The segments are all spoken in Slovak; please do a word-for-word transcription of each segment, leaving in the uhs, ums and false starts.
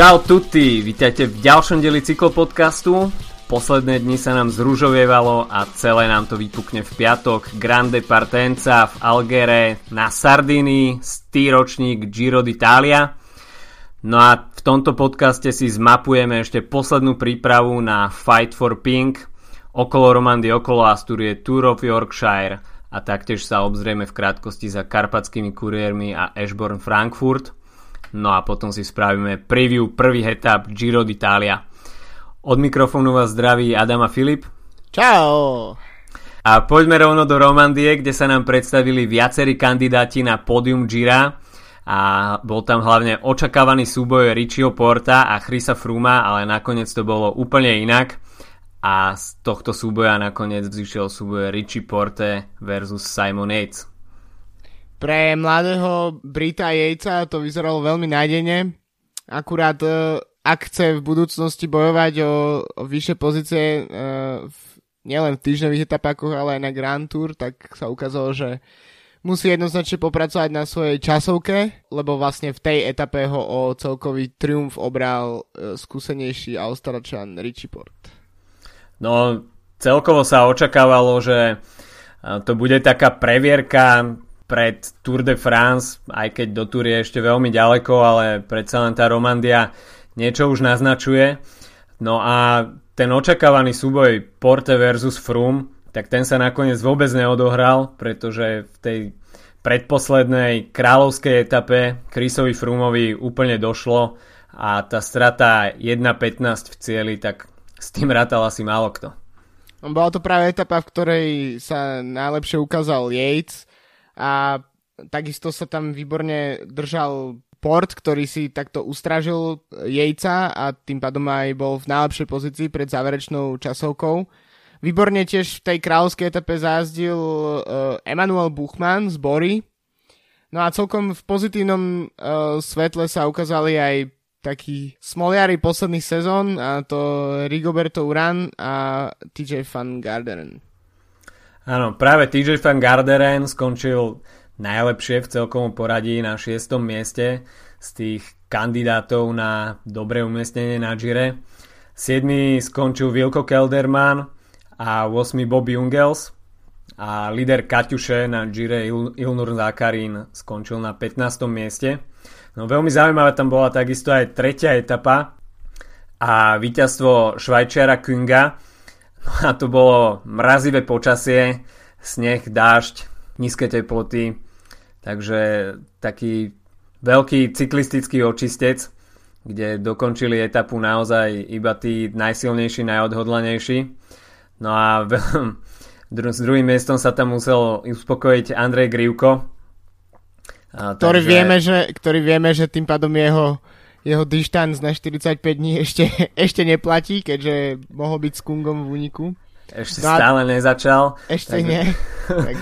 Čau tutti, vítajte v ďalšom dieli cyklopodcastu. Posledné dni sa nám zružovievalo a celé nám to vypukne v piatok. Grande Partenza v Alghére na Sardínii, styročník Giro d'Italia. No a v tomto podcaste si zmapujeme ešte poslednú prípravu na Fight for Pink. Okolo Romandie, okolo Astúrie, Tour of Yorkshire a taktiež sa obzrieme v krátkosti za karpatskými kuriérmi a Ashburn Frankfurt. No a potom si spravíme preview prvých etap Giro d'Italia. Od mikrofónu vás zdraví Adam a Filip. Čau! A poďme rovno do Romandie, kde sa nám predstavili viacerí kandidáti na pódium Gira a bol tam hlavne očakávaný súboj Riccio Porta a Chrisa Froomea, ale nakoniec to bolo úplne inak a z tohto súboja nakoniec vzýšiel súboj Richie Porte versus Simon Eitz. Pre mladého Brita Yatesa to vyzeralo veľmi nádejne. Akurát, ak chce v budúcnosti bojovať o, o vyššie pozície v, nielen v týždňových etapách, ale aj na Grand Tour, tak sa ukázalo, že musí jednoznačne popracovať na svojej časovke, lebo vlastne v tej etape ho o celkový triumf obral skúsenejší Austračan Richie Porte. No, celkovo sa očakávalo, že to bude taká previerka pred Tour de France, aj keď do Tour je ešte veľmi ďaleko, ale predsa len tá Romandia niečo už naznačuje. No a ten očakávaný súboj Porte versus Froome, tak ten sa nakoniec vôbec neodohral, pretože v tej predposlednej kráľovskej etape Chrisovi Froomeovi úplne došlo a tá strata jedna pätnásť v cieli, tak s tým rátal asi málo kto. Bola to práve etapa, v ktorej sa najlepšie ukázal Yates, a takisto sa tam výborne držal Port, ktorý si takto ustražil Jejca a tým pádom aj bol v najlepšej pozícii pred záverečnou časovkou. Výborne tiež v tej kráľovskej etape zajazdil uh, Emanuel Buchmann z Bory. No a celkom v pozitívnom uh, svetle sa ukázali aj takí smoliari posledných sezón, a to Rigoberto Uran a Tejay van Garderen. Áno, práve Tejay van Garderen skončil najlepšie v celkovom poradí na šiestom mieste z tých kandidátov na dobré umiestnenie na Gire. siedmy skončil Wilco Kelderman a ôsmy Bob Jungels a líder Kaťuše na Gire Il- Ilnur Zakarin skončil na pätnástom mieste. No veľmi zaujímavá tam bola takisto aj tretia etapa a víťazstvo Švajčiara Künga. No a to bolo mrazivé počasie, sneh, dážď, nízke teploty, takže taký veľký cyklistický očistec, kde dokončili etapu naozaj iba tí najsilnejší, najodhodlanejší. No a dru- s druhým miestom sa tam musel uspokojiť Andrej Grívko. A ktorý, takže... vieme, že, ktorý vieme, že tým pádom jeho... Jeho distanc na štyridsaťpäť dní ešte, ešte neplatí, keďže mohol byť s Kungom v úniku. Ešte no stále nezačal. Ešte takže, nie. tak,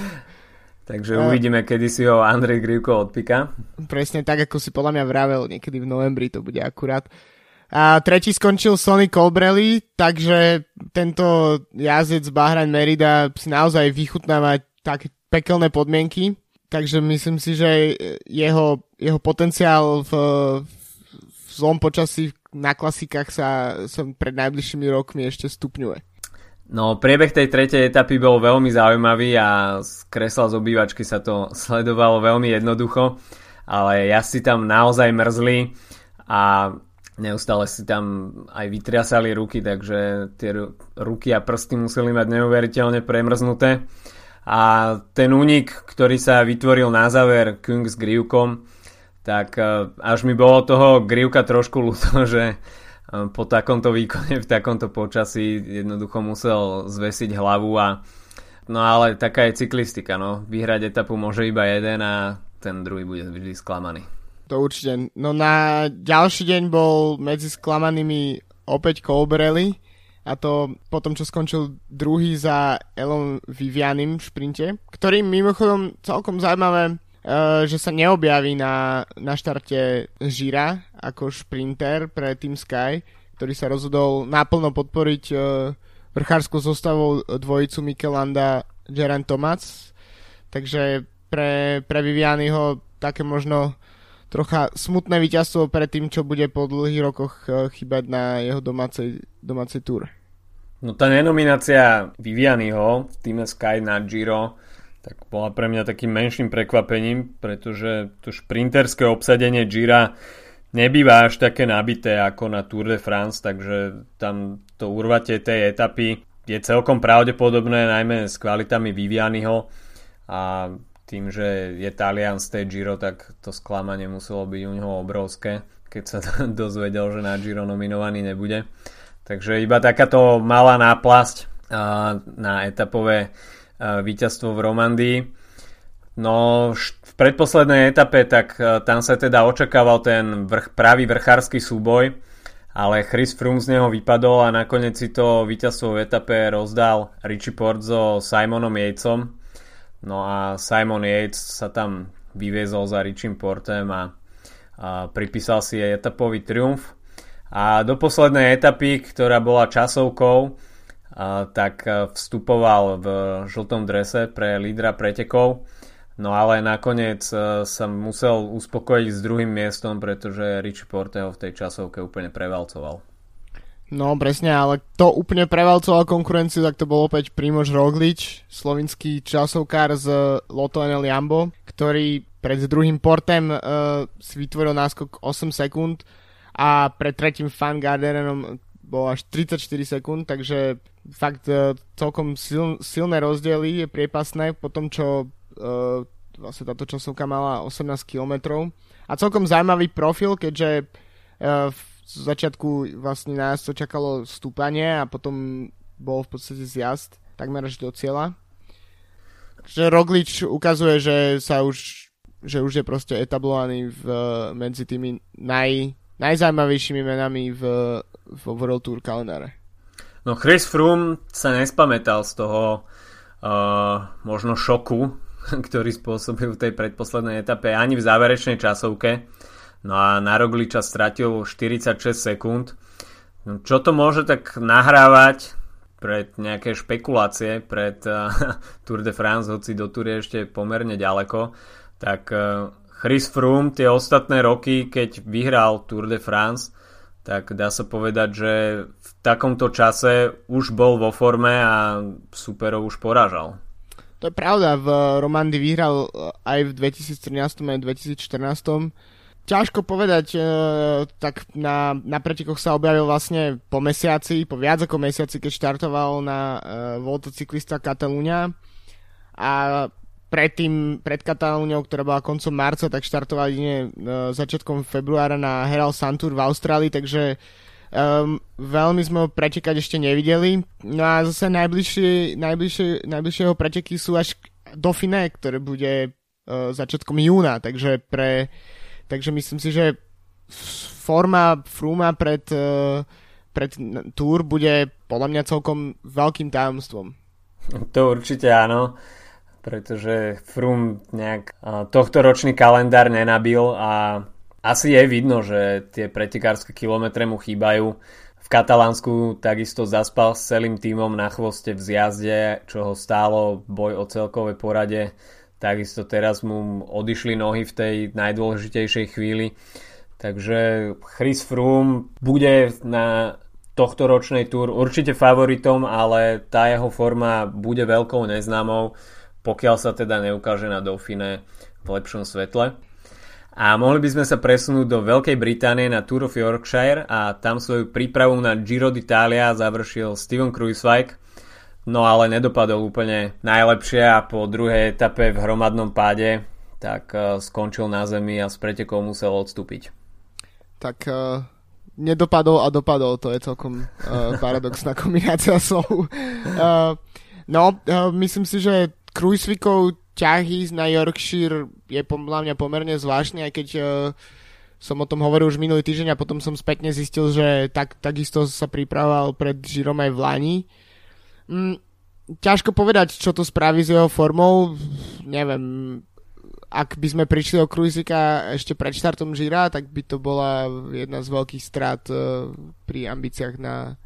takže no, uvidíme, kedy si ho Andrej Grívko odpíka. Presne tak, ako si podľa mňa vravel, niekedy v novembri to bude akurát. A tretí skončil Sonny Colbrelli, takže tento jazdec z Bahrain Merida si naozaj vychutnáva také pekelné podmienky. Takže myslím si, že jeho, jeho potenciál v v zlom počasí na klasikách sa, sa pred najbližšími rokmi ešte stupňuje. No, priebeh tej tretej etapy bol veľmi zaujímavý a z kresla z obývačky sa to sledovalo veľmi jednoducho, ale jazdci tam naozaj mrzli a neustále si tam aj vytriasali ruky, takže tie ruky a prsty museli mať neuveriteľne premrznuté a ten únik, ktorý sa vytvoril na záver Kung s Grívkom, tak až mi bolo toho Grívka trošku ľúto, že po takomto výkone, v takomto počasí jednoducho musel zvesiť hlavu. A, no ale taká je cyklistika. No. Vyhrať etapu môže iba jeden a ten druhý bude vždy sklamaný. To určite. No na ďalší deň bol medzi sklamanými opäť Colbrelli a to potom, čo skončil druhý za Elom Vivianim v šprinte, ktorým mimochodom celkom zaujímavé, že sa neobjaví na, na štarte Gira ako šprinter pre Team Sky, ktorý sa rozhodol naplno podporiť vrchárskou zostavou dvojicu Mikela Landa Geraint Thomas. Takže pre, pre Vivianiho také možno trocha smutné víťazstvo pred tým, čo bude po dlhých rokoch chýbať na jeho domácej, domácej túre. No tá nenominácia Vivianiho v Team Sky na Giro tak bola pre mňa takým menším prekvapením, pretože to šprinterské obsadenie Gira nebýva až také nabité ako na Tour de France, takže tam to urvatie tej etapy je celkom pravdepodobné, najmä s kvalitami Vivianiho, a tým, že je Talian z tej Giro, tak to sklamanie muselo byť u neho obrovské, keď sa dozvedel, že na Giro nominovaný nebude. Takže iba takáto malá náplasť na etapové víťazstvo v Romandii. No v predposlednej etape, tak tam sa teda očakával ten vrch, pravý vrchársky súboj, ale Chris Froome z neho vypadol a nakoniec si to víťazstvo v etape rozdal Richie Porte so Simonom Eitzom. No a Simon Eitz sa tam vyviezol za Richiem Portem a, a pripísal si aj etapový triumf. A do poslednej etapy, ktorá bola časovkou, a, tak vstupoval v žltom drese pre lídra pretekov. No ale nakoniec a, sa musel uspokojiť s druhým miestom, pretože Richie Porte ho v tej časovke úplne prevalcoval. No presne, ale to úplne prevalcoval konkurenciu, tak to bol opäť Primož Roglič, slovinský časovkár z Lotto en el Jumbo, ktorý pred druhým Portem e, si vytvoril náskok osem sekúnd a pred tretím Van Garderenom bol až tridsaťštyri sekúnd, takže fakt e, celkom sil, silné rozdiely je priepasné po tom, čo e, vlastne táto časovka mala osemnásť kilometrov. A celkom zaujímavý profil, keďže e, v Z začiatku vlastne nás to čakalo stúpanie a potom bol v podstate zjazd takmer až do cieľa. Takže Roglič ukazuje, že sa už, že už je proste etablovaný v, medzi tými naj, najzaujímavejšími menami v, v World Tour kalendáre. No Chris Froome sa nespamätal z toho uh, možno šoku, ktorý spôsobil v tej predposlednej etape ani v záverečnej časovke. No a na Rogliča stratil štyridsaťšesť sekúnd. No, čo to môže tak nahrávať pred nejaké špekulácie pred uh, Tour de France, hoci do Tour je ešte pomerne ďaleko, tak uh, Chris Froome tie ostatné roky, keď vyhral Tour de France, tak dá sa povedať, že v takomto čase už bol vo forme a superov už porážal. To je pravda, v Romandii vyhral aj v dvetisíctrinásť aj v dvetisícštrnásť. Ťažko povedať, e, tak na, na pretekoch sa objavil vlastne po mesiaci, po viac ako mesiaci, keď štartoval na e, voltocyklista Katalúňa, a predtým, pred Katalúňou, ktorá bola koncom marca, tak štartoval jedine e, začiatkom februára na Herald Sun Tour v Austrálii, takže e, veľmi sme ho pretekať ešte nevideli. No a zase najbližšie, najbližšie, najbližšieho preteky sú až Dauphiné, ktoré bude e, začiatkom júna, takže pre... Takže myslím si, že forma Frooma pred, pred Tour bude podľa mňa celkom veľkým tajomstvom. To určite áno, pretože Froome nejak tohto ročný kalendár nenabil a asi je vidno, že tie pretekárske kilometre mu chýbajú. V Katalánsku takisto zaspal s celým tímom na chvoste v zjazde, čo ho stálo boj o celkové poradie. Takisto teraz mu odišli nohy v tej najdôležitejšej chvíli. Takže Chris Froome bude na tohtoročnej Tour určite favoritom, ale tá jeho forma bude veľkou neznámou, pokiaľ sa teda neukáže na Dauphiné v lepšom svetle. A mohli by sme sa presunúť do Veľkej Británie na Tour of Yorkshire a tam svoju prípravu na Giro d'Italia završil Steven Kruijswijk. No ale nedopadol úplne najlepšie a po druhej etape v hromadnom páde tak uh, skončil na zemi a s pretekov musel odstúpiť. Tak uh, nedopadol a dopadol, to je celkom uh, paradoxná kombinácia slov. Uh, no, uh, myslím si, že Kruijswijkov ťah ísť na Yorkshire je podľa mňa pomerne zvláštny, aj keď uh, som o tom hovoril už minulý týždeň a potom som spätne zistil, že tak, takisto sa pripravoval pred Girom aj v Lani. Mm, ťažko povedať, čo to spraví s jeho formou. Neviem, ak by sme prišli o Kruijswijka ešte pred štartom Gira, tak by to bola jedna z veľkých strát uh, pri ambíciách na,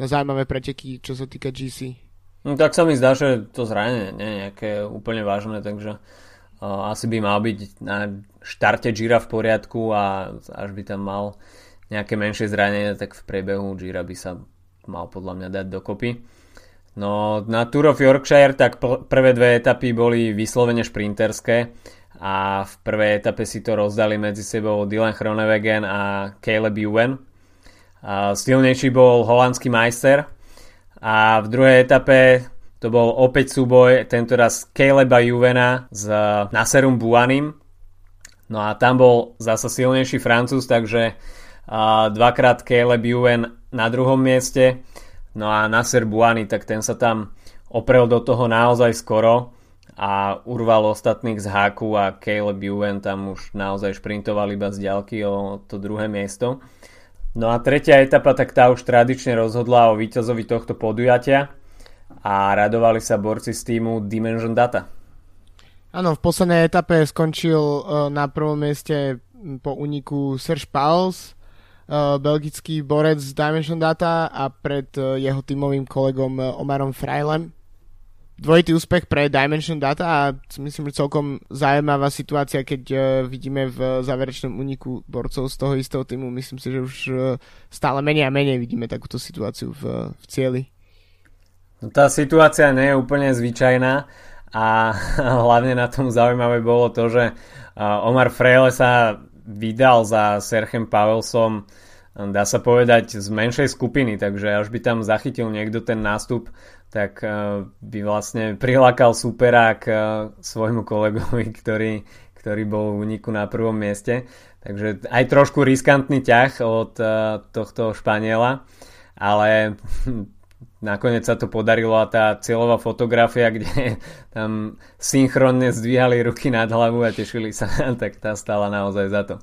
na zaujímavé preteky, čo sa týka gé cé. No, tak sa mi zdá, že to zranenie nie je nejaké úplne vážne, takže asi by mal byť na štarte Gira v poriadku a až by tam mal nejaké menšie zranenia, tak v priebehu Gira by sa mal podľa mňa dať dokopy. No na Tour of Yorkshire tak prvé dve etapy boli vyslovene šprinterské a v prvej etape si to rozdali medzi sebou Dylan Groenewegen a Caleb Ewan. Silnejší bol holandský majster a v druhej etape to bol opäť súboj, tentoraz Caleba Juvena s Nasserom Bouanim. No a tam bol zasa silnejší Francúz, takže dvakrát Caleb Ewan na druhom mieste. No a Nasser Bouani, tak ten sa tam oprel do toho naozaj skoro a urval ostatných z háku a Caleb Ewan tam už naozaj šprintoval iba z diaľky o to druhé miesto. No a tretia etapa, tak tá už tradične rozhodla o víťazovi tohto podujatia a radovali sa borci z týmu Dimension Data. Áno, v poslednej etape skončil uh, na prvom mieste po úniku Serge Pauls, uh, belgický borec z Dimension Data a pred uh, jeho tímovým kolegom uh, Omarom Frailem. Dvojitý úspech pre Dimension Data a myslím, že celkom zaujímavá situácia, keď uh, vidíme v záverečnom úniku borcov z toho istého tímu. Myslím si, že už uh, stále menej a menej vidíme takúto situáciu v, v cieli. No, tá situácia nie je úplne zvyčajná a hlavne na tom zaujímavé bolo to, že Omar Fraile sa vydal za Sergem Pavelsom, dá sa povedať, z menšej skupiny, takže až by tam zachytil niekto ten nástup, tak by vlastne prilákal supera k svojmu kolegovi, ktorý, ktorý bol v úniku na prvom mieste. Takže aj trošku riskantný ťah od tohto Španiela, ale nakoniec sa to podarilo a tá cieľová fotografia, kde tam synchronne zdvíhali ruky nad hlavu a tešili sa, tak tá stála naozaj za to.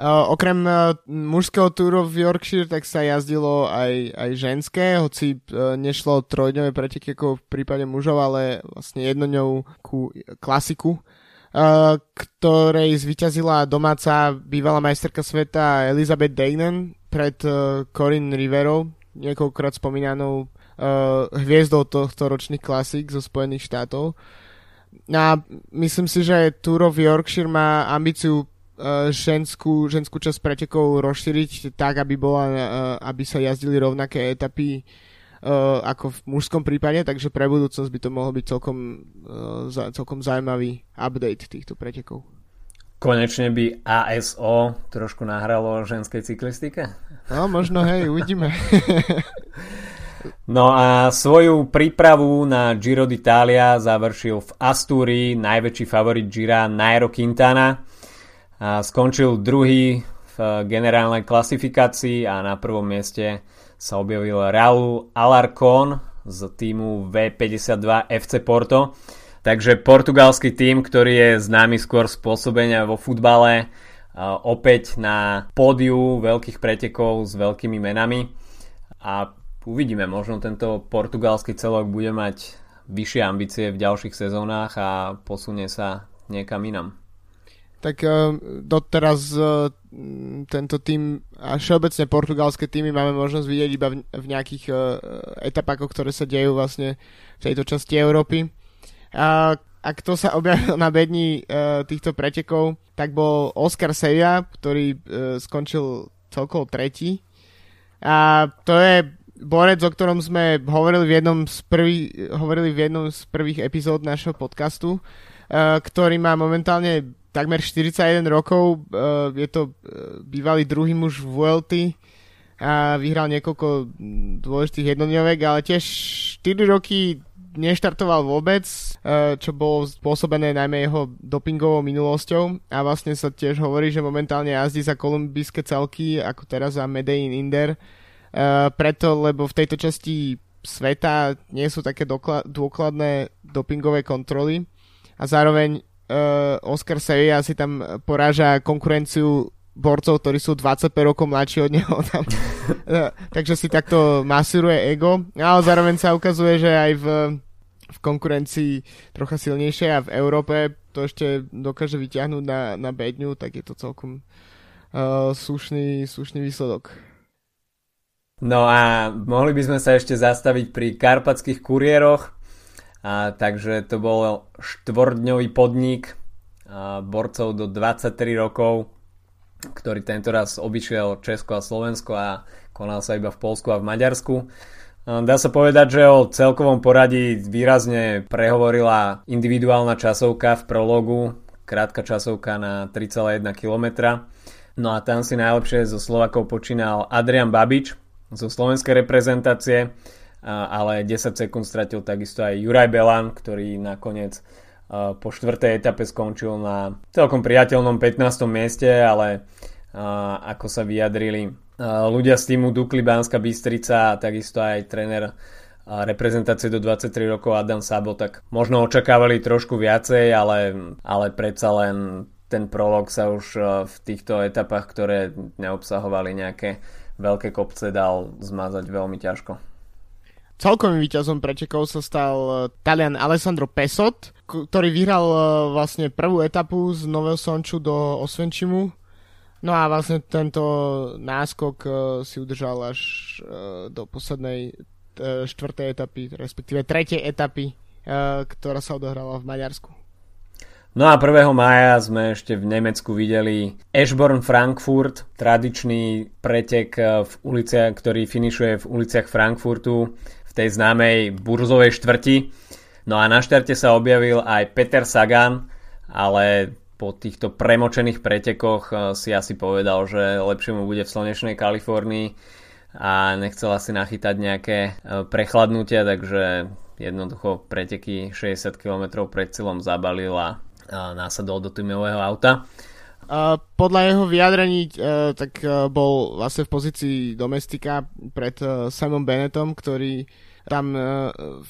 Uh, okrem uh, mužského túru v Yorkshire, tak sa jazdilo aj, aj ženské, hoci uh, nešlo trojdňové preteky ako v prípade mužov, ale vlastne jednodňovú klasiku, uh, ktorej zvíťazila domáca bývalá majsterka sveta Elizabeth Deignan pred uh, Corinne Riverou, niekoľkokrát spomínanou uh, hviezdou tohto ročných klasík zo Spojených štátov. A myslím si, že Tour of Yorkshire má ambíciu uh, ženskú, ženskú časť pretekov rozšíriť tak, aby bola, uh, aby sa jazdili rovnaké etapy uh, ako v mužskom prípade, takže pre budúcnosť by to mohol byť celkom, uh, celkom zaujímavý update týchto pretekov. Konečne by á es ó trošku nahralo ženskej cyklistike? No, možno, hej, uvidíme. No a svoju prípravu na Giro d'Italia završil v Astúrii najväčší favorit Gira Nairo Quintana. A skončil druhý v generálnej klasifikácii a na prvom mieste sa objavil Raúl Alarcón z týmu vé päťdesiatdva ef cé Porto. Takže portugalský tím, ktorý je známy skôr z pôsobenia vo futbale, opäť na pódiu veľkých pretekov s veľkými menami. A uvidíme, možno tento portugalský celok bude mať vyššie ambície v ďalších sezónach a posunie sa niekam inam. Tak doteraz tento tím a všeobecne portugalské týmy máme možnosť vidieť iba v nejakých etapách, ktoré sa dejú vlastne v tejto časti Európy. A, a kto sa objavil na bedni e, týchto pretekov, tak bol Oscar Sevilla, ktorý e, skončil celkovo tretí. A to je borec, o ktorom sme hovorili v jednom z, prvý, hovorili v jednom z prvých epizód našho podcastu, e, ktorý má momentálne takmer štyridsaťjeden rokov. E, je to e, bývalý druhý muž v Vuelty a vyhral niekoľko dôležitých jednodňoviek, ale tiež štyri roky neštartoval vôbec, čo bolo spôsobené najmä jeho dopingovou minulosťou a vlastne sa tiež hovorí, že momentálne jazdí za kolumbijské celky, ako teraz za Medellín Inder, preto, lebo v tejto časti sveta nie sú také dokla- dôkladné dopingové kontroly a zároveň Oscar Sevilla si tam poráža konkurenciu borcov, ktorí sú dvadsaťpäť rokov mladší od neho. Tam. Takže si takto masíruje ego. Ale zároveň sa ukazuje, že aj v, v konkurencii trocha silnejšie a v Európe to ešte dokáže vyťahnuť na, na bedňu, tak je to celkom uh, slušný, slušný výsledok. No a mohli by sme sa ešte zastaviť pri karpatských kuriéroch. A, takže to bol štvordňový podnik a, borcov do dvadsaťtri rokov, ktorý tentoraz obišiel Česko a Slovensko a konal sa iba v Poľsku a v Maďarsku. Dá sa povedať, že o celkovom poradí výrazne prehovorila individuálna časovka v prologu, krátka časovka na tri celé jedna kilometra. No a tam si najlepšie zo Slovakov počínal Adrian Babič zo slovenskej reprezentácie, ale desať sekúnd stratil takisto aj Juraj Belan, ktorý nakoniec po štvrtej etape skončil na celkom priateľnom pätnástom mieste, ale ako sa vyjadrili ľudia z týmu Dukli Banská Bystrica a takisto aj tréner reprezentácie do dvadsaťtri rokov Adam Sabo, tak možno očakávali trošku viacej, ale, ale predsa len ten prolog sa už v týchto etapách, ktoré neobsahovali nejaké veľké kopce, dal zmazať veľmi ťažko. Celkovým víťazom pretekov sa stal Talian Alessandro Pesot, ktorý vyhral vlastne prvú etapu z Nového Sonču do Osvenčimu. No a vlastne tento náskok uh, si udržal až uh, do poslednej uh, štvrtej etapy, respektíve tretej etapy, uh, ktorá sa odohrala v Maďarsku. No a prvého mája sme ešte v Nemecku videli Ashburn Frankfurt, tradičný pretek v uliciach, ktorý finišuje v uliciach Frankfurtu v tej známej burzovej štvrti. No a na štarte sa objavil aj Peter Sagan, ale po týchto premočených pretekoch si asi povedal, že lepšie mu bude v slnečnej Kalifornii a nechcel asi nachytať nejaké prechladnutia, takže jednoducho preteky šesťdesiat kilometrov pred cieľom zabalil a nasadol do tímového auta. Podľa jeho vyjadrení tak bol vlastne v pozícii domestika pred Simon Bennettom, ktorý tam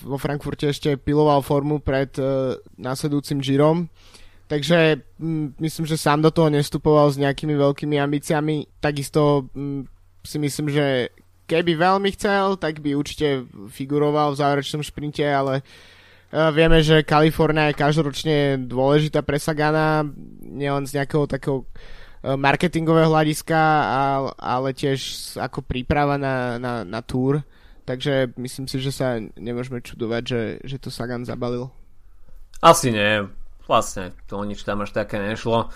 vo Frankfurte ešte piloval formu pred nasledujúcim Girom. Takže m, myslím, že sám do toho nestupoval s nejakými veľkými ambíciami. Takisto m, si myslím, že keby veľmi chcel, tak by určite figuroval v záverečnom šprinte, ale e, vieme, že Kalifornia je každoročne dôležitá pre Sagana, nielen z nejakého takého marketingového hľadiska, ale, ale tiež ako príprava na, na, na túr. Takže myslím si, že sa nemôžeme čudovať, že, že to Sagan zabalil. Asi nie. Vlastne to nič tam až také nešlo.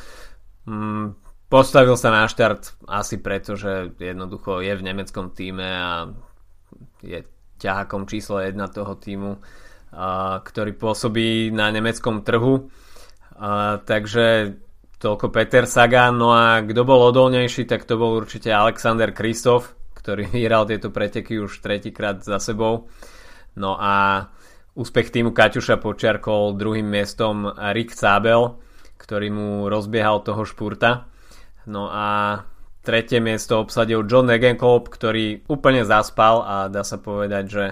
Mm, postavil sa na štart asi preto, že jednoducho je v nemeckom tíme a je ťahakom číslo jeden toho tímu, a, ktorý pôsobí na nemeckom trhu. A, takže toľko Peter Sagan. No a kto bol odolnejší, tak to bol určite Alexander Kristof, ktorý vyhral tieto preteky už tretíkrát za sebou. No a úspech týmu Kaťuša počiarkol druhým miestom Rick Sabel, ktorý mu rozbiehal toho špurta. No a tretie miesto obsadil John Degenkolb, ktorý úplne zaspal a dá sa povedať, že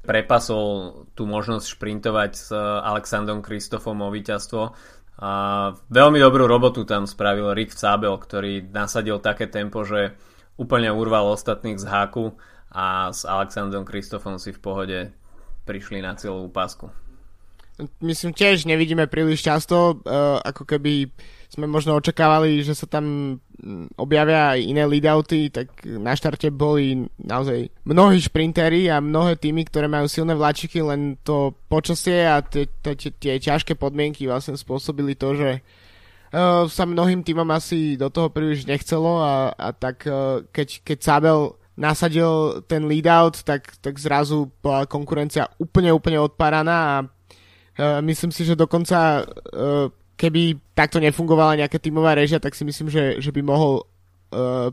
prepasol tú možnosť šprintovať s Alexandrom Kristofom o víťazstvo. A veľmi dobrú robotu tam spravil Rick Sabel, ktorý nasadil také tempo, že úplne urval ostatných z háku a s Alexandrom Kristofom si v pohode prišli na cieľovú pásku. Myslím, tiež nevidíme príliš často, ako keby sme možno očakávali, že sa tam objavia aj iné leadouty, tak na štarte boli naozaj mnohí šprintéri a mnohé týmy, ktoré majú silné vláčiky, len to počasie a tie, tie, tie ťažké podmienky vlastne spôsobili to, že sa mnohým týmom asi do toho príliš nechcelo a, a tak keď, keď Sabel nasadil ten leadout, tak, tak zrazu bola konkurencia úplne, úplne odpáraná a e, myslím si, že dokonca e, keby takto nefungovala nejaká tímová réžia, tak si myslím, že, že by mohol e,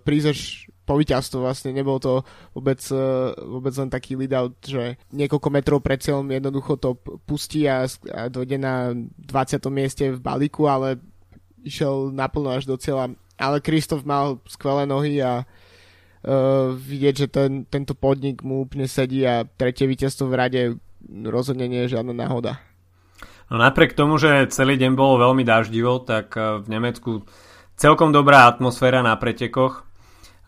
prísť až po víťazstvo. Vlastne nebol to vôbec, e, vôbec len taký leadout, že niekoľko metrov pred cieľom jednoducho to pustí a, a dojde na dvadsiatom mieste v balíku, ale išiel naplno až do cieľa. Ale Kristof mal skvelé nohy a Uh, vidieť, že ten, tento podnik mu úplne sedí a tretie víťazstvo v rade rozhodne nie je žiadna náhoda. No napriek tomu, že celý deň bolo veľmi dáždivo, tak v Nemecku celkom dobrá atmosféra na pretekoch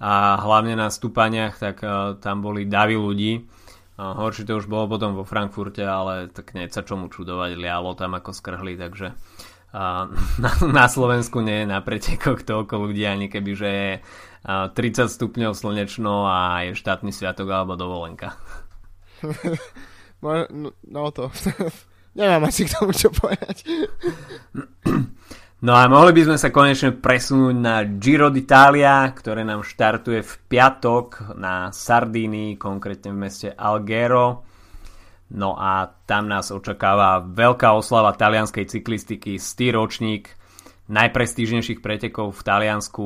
a hlavne na stúpaniach, tak tam boli davy ľudí. Horšie to už bolo potom vo Frankfurte, ale tak nie sa čomu čudovať, lialo tam ako skrhli, takže uh, na, na Slovensku nie je na pretekoch toľko ľudí, ani keby, že je tridsať stupňov slnečno a je štátny sviatok alebo dovolenka. No to Nemám asi k tomu čo povedať. No a mohli by sme sa konečne presunúť na Giro d'Italia, ktoré nám štartuje v piatok na Sardínii, konkrétne v meste Alghero. No a tam nás očakáva veľká oslava talianskej cyklistiky, stý ročník najprestížnejších pretekov v Taliansku,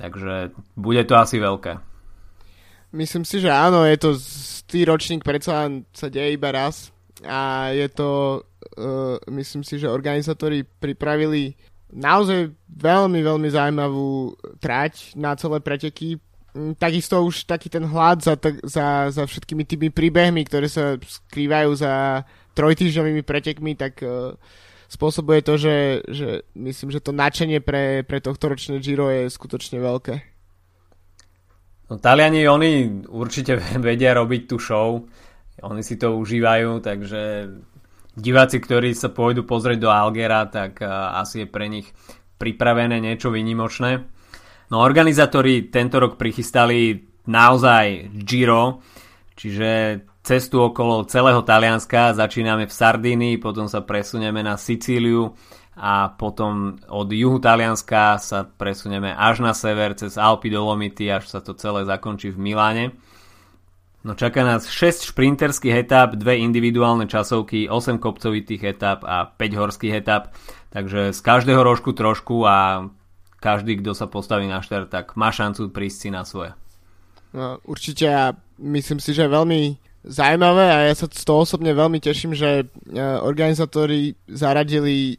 takže bude to asi veľké. Myslím si, že áno, je to stý ročník, predsa sa deje iba raz a je to, uh, myslím si, že organizátori pripravili naozaj veľmi, veľmi zaujímavú trať na celé preteky. Takisto už taký ten hlad za, za, za všetkými tými príbehmi, ktoré sa skrývajú za trojtýždňovými pretekmi, tak uh, spôsobuje to, že, že myslím, že to nadšenie pre, pre tohtoročné Giro je skutočne veľké. No, Taliani, oni určite vedia robiť tú show, oni si to užívajú, takže diváci, ktorí sa pôjdu pozrieť do Alghera, tak uh, asi je pre nich pripravené niečo výnimočné. No, organizátori tento rok prichystali naozaj Giro, čiže cestu okolo celého Talianska. Začíname v Sardínii, potom sa presunieme na Sicíliu a potom od juhu Talianska sa presunieme až na sever cez Alpy, Dolomity, až sa to celé zakončí v Miláne. No, čaká nás šesť šprinterských etap, dve individuálne časovky, osem kopcovitých etap a päť horských etap. Takže z každého rožku trošku a každý, kto sa postaví na štart, tak má šancu prísť si na svoje. No, určite, ja myslím si, že veľmi zaujímavé a ja sa z toho osobne veľmi teším, že organizátori zaradili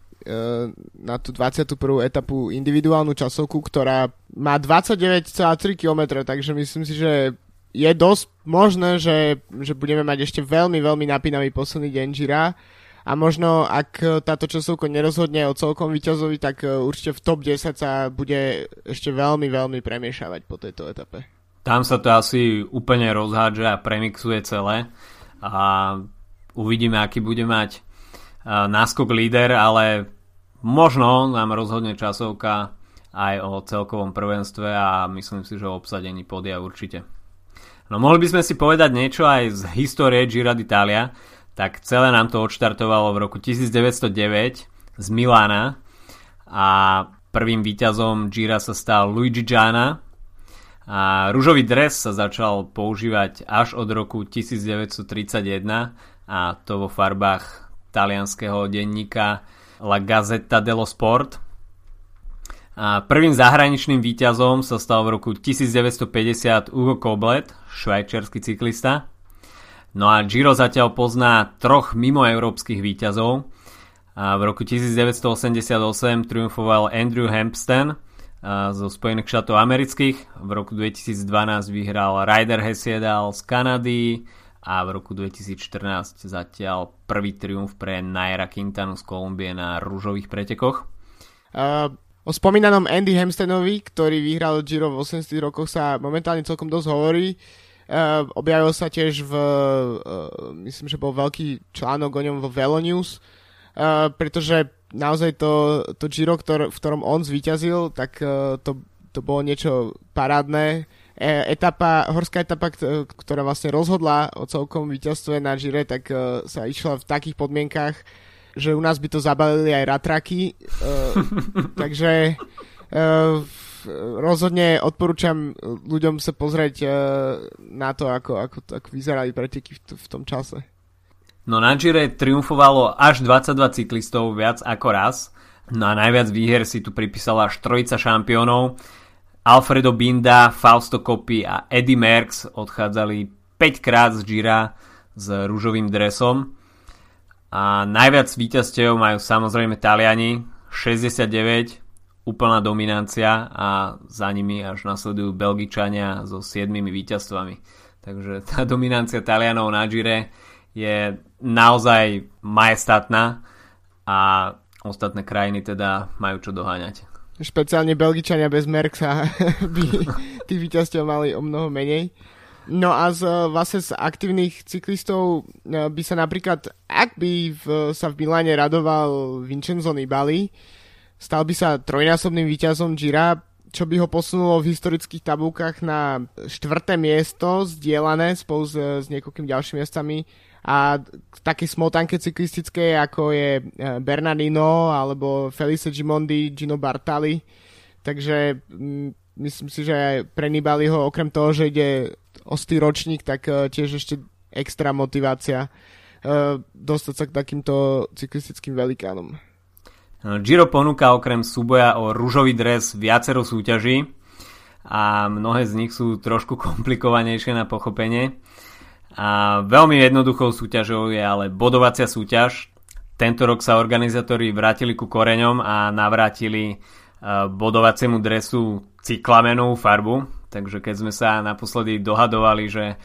na tú dvadsiatu prvú etapu individuálnu časovku, ktorá má dvadsaťdeväť celá tri kilometre, takže myslím si, že je dosť možné, že, že budeme mať ešte veľmi, veľmi napínavý posledný deň Gira a možno, ak táto časovka nerozhodne o celkom víťazovi, tak určite v top desať sa bude ešte veľmi, veľmi premiešavať po tejto etape. Tam sa to asi úplne rozhádže a premixuje celé a uvidíme, aký bude mať náskok líder, ale možno nám rozhodne časovka aj o celkovom prvenstve a myslím si, že o obsadení podia určite. No, mohli by sme si povedať niečo aj z histórie Gira d'Italia. Tak celé nám to odštartovalo v roku devätnásťstodeväť z Milána a prvým víťazom Gira sa stal Luigi Giana a ružový dres sa začal používať až od roku devätnásťstotridsaťjeden a to vo farbách talianského denníka La Gazzetta dello Sport. A prvým zahraničným víťazom sa stal v roku devätnásťstopäťdesiat Hugo Koblet, švajčiarsky cyklista. No a Giro zatiaľ pozná troch mimoeurópskych víťazov. A v roku devätnásťstoosemdesiatosem triumfoval Andrew Hempsten zo Spojených štátov amerických, v roku dvetisícdvanásť vyhral Ryder Hesiedal z Kanady a v roku dvetisícštrnásť zatiaľ prvý triumf pre Naira Quintanu z Kolumbie na ružových pretekoch. Uh... O spomínanom Andy Hempstenovi, ktorý vyhral Giro v osemdesiatych rokoch, sa momentálne celkom dosť hovorí. Uh, objavil sa tiež v, uh, myslím, že bol veľký článok o ňom vo Velonews, uh, pretože naozaj to, to Giro, ktor- v ktorom on zvíťazil, tak uh, to, to bolo niečo parádne. E, etapa, horská etapa, k- ktorá vlastne rozhodla o celkom víťazstve na Gire, tak uh, sa išla v takých podmienkách, že u nás by to zabalili aj ratraky. Uh, takže uh, rozhodne odporúčam ľuďom sa pozrieť uh, na to, ako, ako, ako vyzerali preteky v, t- v tom čase. No, na Gire triumfovalo až dvadsaťdva cyklistov viac ako raz. No a najviac výher si tu pripísala až trojica šampiónov. Alfredo Binda, Fausto Coppi a Eddy Merckx odchádzali päťkrát z Gira s ružovým dresom. A najviac víťazstiev majú samozrejme Taliani, šesťdesiatdeväť, úplná dominancia a za nimi až nasledujú Belgičania so siedmimi víťazstvami. Takže tá dominancia Talianov na Gire je naozaj majestátna a ostatné krajiny teda majú čo doháňať. Špeciálne Belgičania bez Merckxa by tých víťazstiev mali o mnoho menej. No a z, vlastne z aktívnych cyklistov by sa napríklad, ak by v, sa v Miláne radoval Vincenzo Nibali, stal by sa trojnásobným víťazom Gira, čo by ho posunulo v historických tabulkách na štvrté miesto, zdieľané spolu s, s niekoľkými ďalšími miestami. A také smotanke cyklistické, ako je Bernardino alebo Felice Gimondi, Gino Bartali. Takže m, myslím si, že pre Nibaliho, okrem toho, že ide o stý ročník, tak uh, tiež ešte extra motivácia uh, dostať sa k takýmto cyklistickým velikánom. Giro ponúka okrem súboja o ružový dres viacero súťaží a mnohé z nich sú trošku komplikovanejšie na pochopenie. A veľmi jednoduchou súťažou je ale bodovacia súťaž. Tento rok sa organizátori vrátili ku koreňom a navrátili bodovaciemu dresu cyklamenovú farbu. Takže keď sme sa naposledy dohadovali, že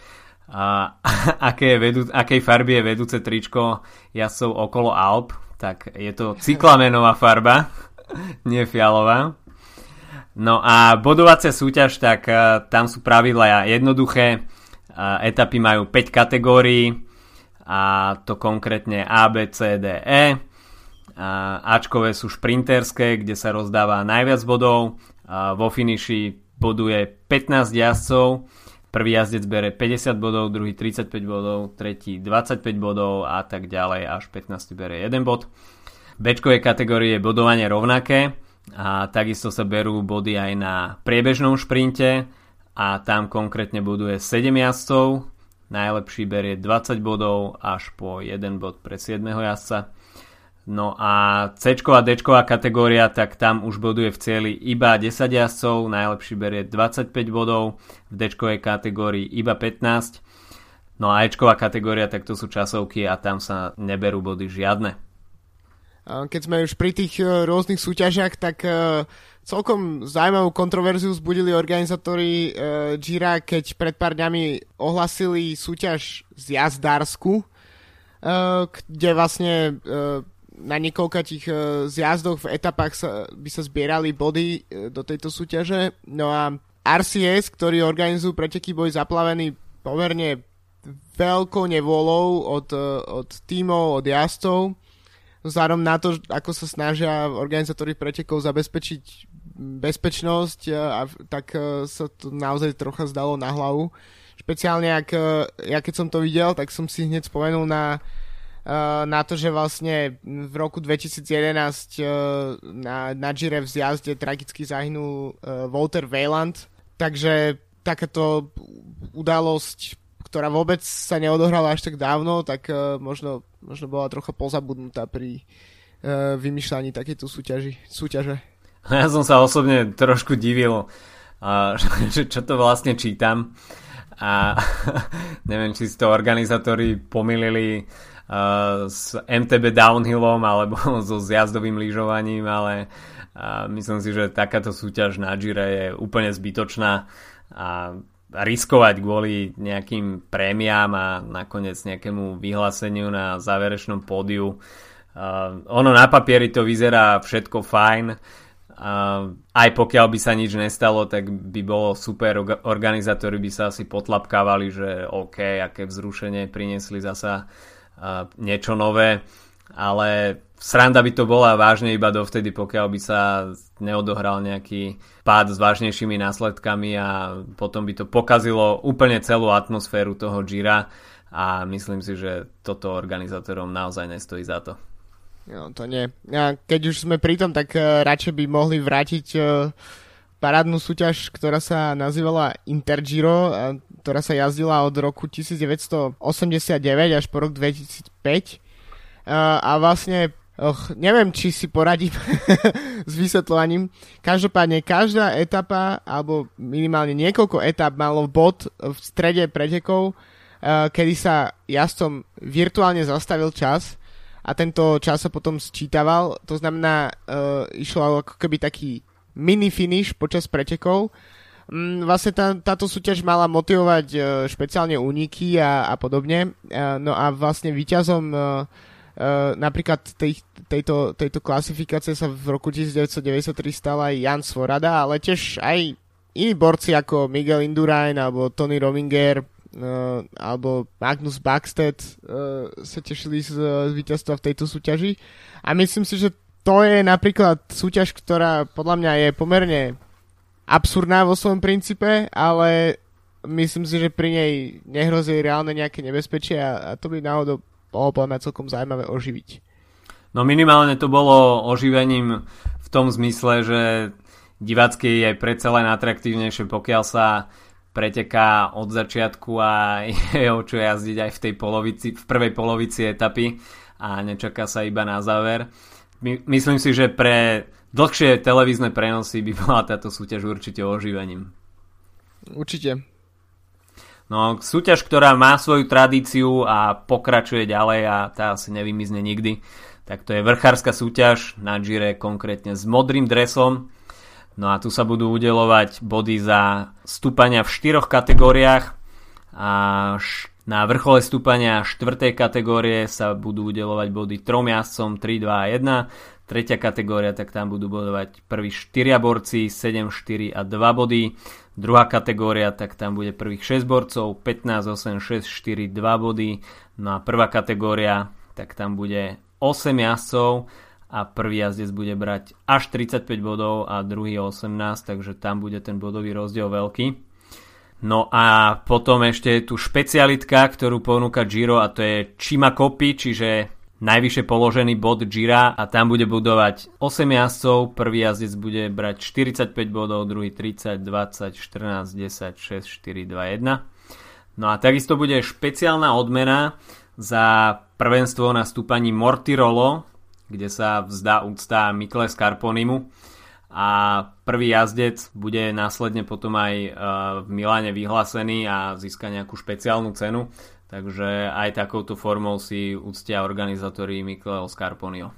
a, aké je vedú, akej farby je vedúce tričko jazdcov okolo Alp, tak je to cyklamenová farba, nie fialová. No a bodovacia súťaž, tak tam sú pravidlá jednoduché. Etapy majú päť kategórií, a to konkrétne A, B, C, D, E. Ačkové sú šprinterské, kde sa rozdáva najviac bodov. Vo finiši boduje pätnásť jazdcov. Prvý jazdec bere päťdesiat bodov, druhý tridsaťpäť bodov, tretí dvadsaťpäť bodov a tak ďalej, až pätnásť bere jeden bod. Bčkové kategórie je bodovanie rovnaké a takisto sa berú body aj na priebežnom šprinte a tam konkrétne boduje sedem jazdcov. Najlepší berie dvadsať bodov až po jeden bod pre siedmeho jazdca. No a C-čková, D-čková kategória, tak tam už boduje v cieli iba desať jazdcov, najlepší berie dvadsaťpäť bodov, v D-čkovej kategórii iba pätnásť. No a E-čková kategória, tak to sú časovky a tam sa neberú body žiadne. Keď sme už pri tých rôznych súťažiach, tak celkom zaujímavú kontroverziu vzbudili organizátori Gira, keď pred pár dňami ohlasili súťaž z jazdársku, kde vlastne na niekoľka tých zjazdoch v etapách sa, by sa zbierali body do tejto súťaže. No a er cé es, ktorí organizujú preteky, boli zaplavení pomerne veľkou nevôľou od, od tímov, od jazdcov. Zároveň na to, ako sa snažia organizátori pretekov zabezpečiť bezpečnosť, a tak sa to naozaj trocha zdalo na hlavu. Špeciálne, ak, ja keď som to videl, tak som si hneď spomenul na na to, že vlastne v roku dvetisícjedenásť na, na Gire v zjazde tragicky zahynul Walter Weyland, takže takáto udalosť, ktorá vôbec sa neodohrala až tak dávno, tak možno, možno bola trocha pozabudnutá pri vymýšľaní takejto súťaži, súťaže. Ja som sa osobne trošku divil, že čo to vlastne čítam a neviem, či si to organizátori pomýlili s em té bé downhillom alebo so zjazdovým lyžovaním, ale myslím si, že takáto súťaž na Gire je úplne zbytočná a riskovať kvôli nejakým prémiám a nakoniec nejakému vyhláseniu na záverečnom pódiu. Ono na papieri to vyzerá všetko fajn, aj pokiaľ by sa nič nestalo, tak by bolo super, organizátori by sa asi potlapkávali, že OK, aké vzrušenie, priniesli zasa niečo nové, ale sranda by to bola vážne iba dovtedy, pokiaľ by sa neodohral nejaký pád s vážnejšími následkami a potom by to pokazilo úplne celú atmosféru toho Gira a myslím si, že toto organizátorom naozaj nestojí za to. No to nie. A keď už sme pri tom, tak uh, radšej by mohli vrátiť uh, parádnu súťaž, ktorá sa nazývala Intergiro, uh, ktorá sa jazdila od roku devätnásťstoosemdesiatdeväť až po rok dvetisícpäť. Uh, a vlastne, oh, neviem, či si poradím s vysvetľovaním. Každopádne, každá etapa, alebo minimálne niekoľko etap malo bod v strede pretekov, uh, kedy sa jazdcom virtuálne zastavil čas a tento čas sa potom sčítaval. To znamená, uh, išlo ako keby taký mini finish počas pretekov. Vlastne tá, táto súťaž mala motivovať špeciálne úniky a, a podobne. No a vlastne víťazom napríklad tej, tejto, tejto klasifikácie sa v roku devätnásťstodeväťdesiattri stal aj Jan Svorada, ale tiež aj iní borci ako Miguel Indurain alebo Tony Rominger alebo Magnus Backstedt sa tešili z víťazstva v tejto súťaži. A myslím si, že to je napríklad súťaž, ktorá podľa mňa je pomerne absurdná vo svojom princípe, ale myslím si, že pri nej nehrozí reálne nejaké nebezpečie a, a to by náhodou bolo podľa mňa celkom zaujímavé oživiť. No minimálne to bolo oživením v tom zmysle, že divácky je predsa len atraktívnejšie, pokiaľ sa preteká od začiatku a je o čo jazdiť aj v tej polovici, v prvej polovici etapy a nečaká sa iba na záver. My, myslím si, že pre dlhšie televízne prenosy by bola táto súťaž určite oživením. Určite. No, súťaž, ktorá má svoju tradíciu a pokračuje ďalej a tá asi nevymizne nikdy, tak to je vrchárska súťaž na Gire, konkrétne s modrým dresom. No a tu sa budú udeľovať body za stúpania v štyroch kategóriách a na vrchole stúpania štvrtej kategórie sa budú udeľovať body trom jazdcom tri, dva a jeden. Tretia kategória, tak tam budú bodovať prví štyria borci sedem, štyri a dva body. Druhá kategória, tak tam bude prvých šesť borcov pätnásť, osem, šesť, štyri, dva body. No a prvá kategória, tak tam bude osem jazdcov a prvý jazdec bude brať až tridsaťpäť bodov a druhý osemnásť, takže tam bude ten bodový rozdiel veľký. No a potom ešte je tu špecialitka, ktorú ponúka Giro, a to je Cima Koppi, čiže najvyššie položený bod Gira, a tam bude budovať osem jazdcov, prvý jazdec bude brať štyridsaťpäť bodov, druhý tridsať, dvadsať, štrnásť, desať, šesť, štyri, dva, jeden. No a takisto bude špeciálna odmena za prvenstvo na stúpaní Mortirolo, kde sa vzdá úcta Mikele Scarponimu, a prvý jazdec bude následne potom aj v Miláne vyhlásený a získa nejakú špeciálnu cenu, takže aj takouto formou si úctia organizátori Mikeleho Scarponio.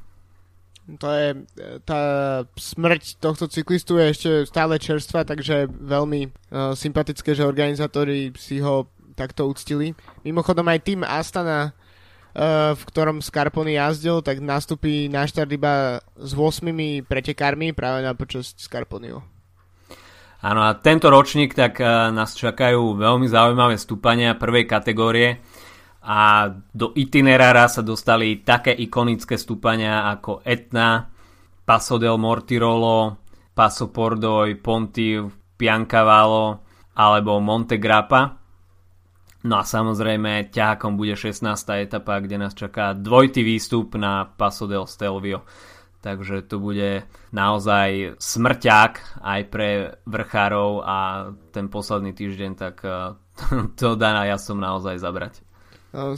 To je, tá smrť tohto cyklistu je ešte stále čerstvá, takže veľmi uh, sympatické, že organizátori si ho takto uctili. Mimochodom aj tým Astana, v ktorom Scarponi jazdil, tak nastúpi na štart iba s ôsmimi pretekármi práve na počasť Scarponiho. Áno, a tento ročník, tak nás čakajú veľmi zaujímavé stúpania prvej kategórie a do itinerára sa dostali také ikonické stúpania ako Etna, Passo del Mortirolo, Passo Pordoi, Pontiv, Piancavallo alebo Monte Grappa. No a samozrejme ťahakom bude šestnásta etapa, kde nás čaká dvojitý výstup na Passo del Stelvio. Takže to bude naozaj smrťák aj pre vrchárov a ten posledný týždeň, tak to dá na jazdcom naozaj zabrať.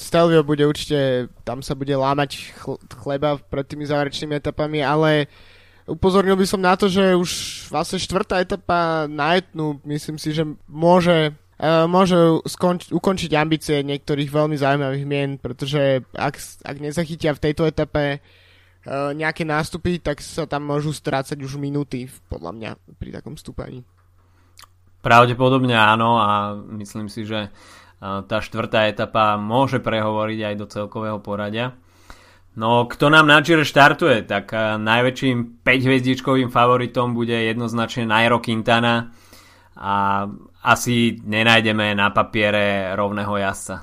Stelvio bude určite, tam sa bude lámať chleba pred tými záverečnými etapami, ale upozornil by som na to, že už vlastne štvrtá etapa na Etnu, myslím si, že môže... môžu skonč- ukončiť ambície niektorých veľmi zaujímavých mien, pretože ak, ak nezachytia v tejto etape uh, nejaké nástupy, tak sa tam môžu strácať už minúty, podľa mňa, pri takom stúpaní. Pravdepodobne áno, a myslím si, že uh, tá štvrtá etapa môže prehovoriť aj do celkového poradia. No, kto nám na Gire štartuje, tak uh, najväčším päťhviezdičkovým favoritom bude jednoznačne Nairo Quintana a asi nenájdeme na papiere rovného jazdca.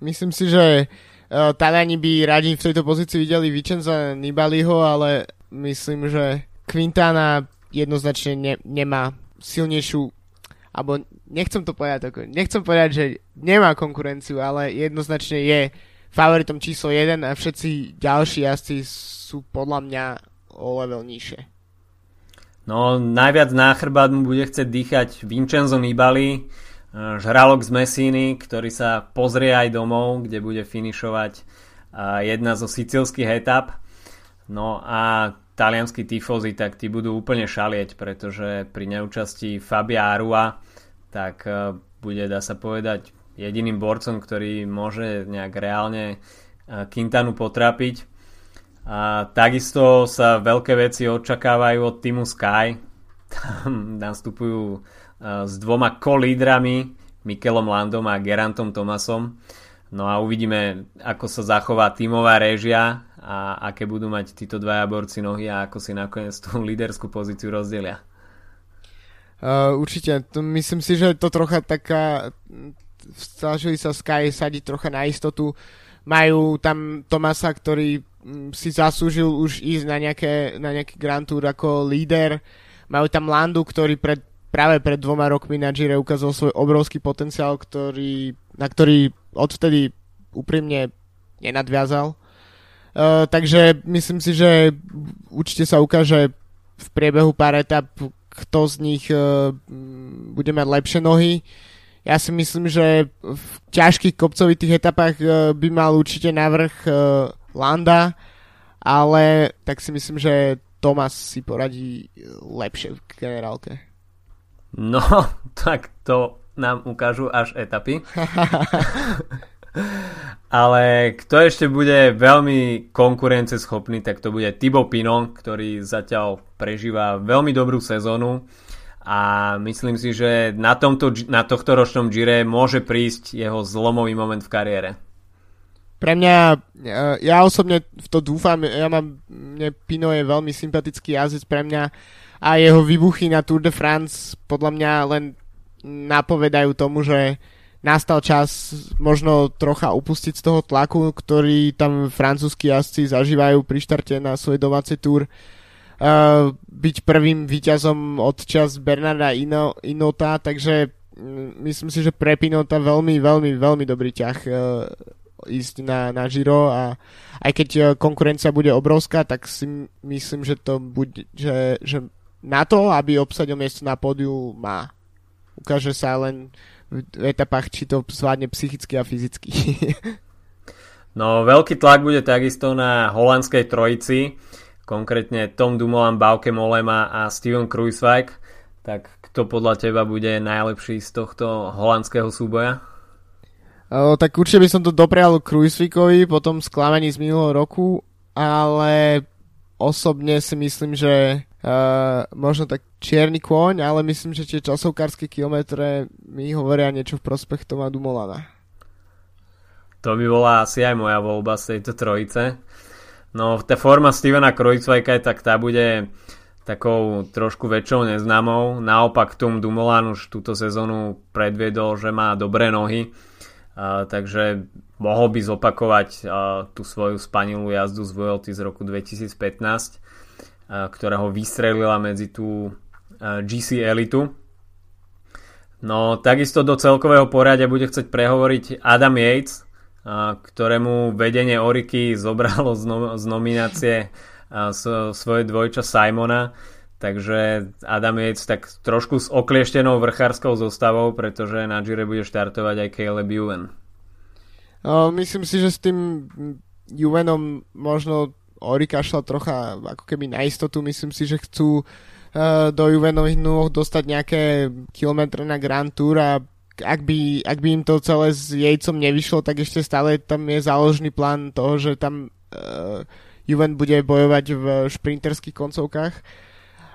Myslím si, že uh, Tadani by radi v tejto pozícii videli Vincenza Nibaliho, ale myslím, že Quintana jednoznačne ne- nemá silnejšiu, alebo nechcem to povedať tako, nechcem povedať, že nemá konkurenciu, ale jednoznačne je favoritom číslo jeden a všetci ďalší jazdci sú podľa mňa o level nižšie. No, najviac na chrbát mu bude chcieť dýchať Vincenzo Nibali, žralok z Messiny, ktorý sa pozrie aj domov, kde bude finišovať jedna zo sicílskych etap. No a talianskí tifozi, tak tí budú úplne šalieť, pretože pri neúčasti Fabia Arua, tak bude, dá sa povedať, jediným borcom, ktorý môže nejak reálne Quintanu potrapiť. A takisto sa veľké veci očakávajú od týmu Sky. Tam nastupujú s dvoma kolídrami, Mikelom Landom a Gerantom Thomasom. No a uvidíme, ako sa zachová tímová réžia a aké budú mať títo dvaja borci nohy a ako si nakoniec tú líderskú pozíciu rozdelia. Uh, určite. Myslím si, že to trocha taká... Snažili sa Sky sadiť trocha na istotu. Majú tam Thomasa, ktorý si zaslúžil už ísť na, nejaké, na nejaký Grand Tour ako líder, Majú tam Landu, ktorý pred, práve pred dvoma rokmi na Gire ukázal svoj obrovský potenciál, ktorý, na ktorý odvtedy úprimne nenadviazal. Uh, takže myslím si, že určite sa ukáže v priebehu pár etap, kto z nich uh, bude mať lepšie nohy. Ja si myslím, že v ťažkých kopcovitých etapách uh, by mal určite navrch uh, Landa, ale tak si myslím, že Thomas si poradí lepšie v generálke. No, tak to nám ukážu až etapy. Ale kto ešte bude veľmi konkurenceschopný, tak to bude Thibaut Pinot, ktorý zatiaľ prežíva veľmi dobrú sezónu a myslím si, že na, tomto, na tohto ročnom Gire môže prísť jeho zlomový moment v kariére. Pre mňa, ja osobne v to dúfam, ja mám, mne Pinot je veľmi sympatický jazdec pre mňa a jeho výbuchy na Tour de France podľa mňa len napovedajú tomu, že nastal čas možno trocha upustiť z toho tlaku, ktorý tam francúzski jazdci zažívajú pri štarte na svoj domáci túr. Uh, byť prvým víťazom od čas Bernarda Ino, Inota, takže um, myslím si, že pre Pinota veľmi, veľmi, veľmi dobrý ťah uh, ísť na, na Giro a aj keď uh, konkurencia bude obrovská, tak si myslím, že to bude, že, že na to, aby obsadil miesto na pódiu, má. Ukáže sa len v etapách, či to zvládne psychicky a fyzicky. No, veľký tlak bude takisto na holandskej trojici, konkrétne Tom Dumoulin, Bauke Mollema a Steven Kruijswijk. Tak kto podľa teba bude najlepší z tohto holandského súboja? O, tak určite by som to doprial Kruijswijkovi po tom sklamaní z minulého roku, ale osobne si myslím, že Uh, možno tak čierny kôň, ale myslím, že tie časovkárske kilometre mi hovoria niečo v prospech Toma Dumoulina. To by bola asi aj moja voľba z tejto trojice. No, tá forma Stevena Kruijswijka, tak tá bude takou trošku väčšou neznámou. Naopak Tom Dumoulin už túto sezónu predviedol, že má dobré nohy, uh, takže mohol by zopakovať uh, tú svoju spanilú jazdu z Vuelty z roku dvetisícpätnásť, ktorá ho vystrelila medzi tú gé cé elitu. No, takisto do celkového poradia bude chcieť prehovoriť Adam Yates, ktorému vedenie Oriky zobralo z nominácie svoje dvojča Simona, takže Adam Yates tak trošku s oklieštenou vrchárskou zostavou, pretože na Gire bude štartovať aj Caleb Ewan. Myslím si, že s tým Ewanom možno Orika šla trocha ako keby na istotu. Myslím si, že chcú uh, do Juvenových nôh dostať nejaké kilometre na Grand Tour a ak by, ak by im to celé s Jejcom nevyšlo, tak ešte stále tam je záložný plán toho, že tam uh, Juven bude bojovať v šprinterských koncovkách.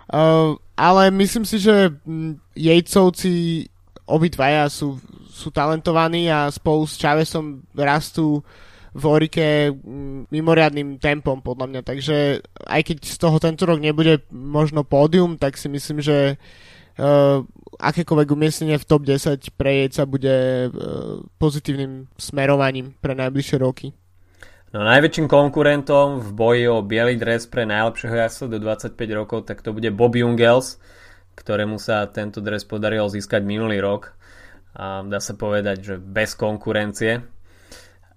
Uh, ale myslím si, že Jejcovci obidvaja sú, sú talentovaní a spolu s Chávezom rastú v Orike mimoriadnym tempom podľa mňa, takže aj keď z toho tento rok nebude možno pódium, tak si myslím, že uh, akékoľvek umiestnenie v top desať pre Jejca bude uh, pozitívnym smerovaním pre najbližšie roky. No, najväčším konkurentom v boji o bielý dres pre najlepšieho jazdca do dvadsaťpäť rokov, tak to bude Bob Jungels, ktorému sa tento dres podarilo získať minulý rok. A dá sa povedať, že bez konkurencie.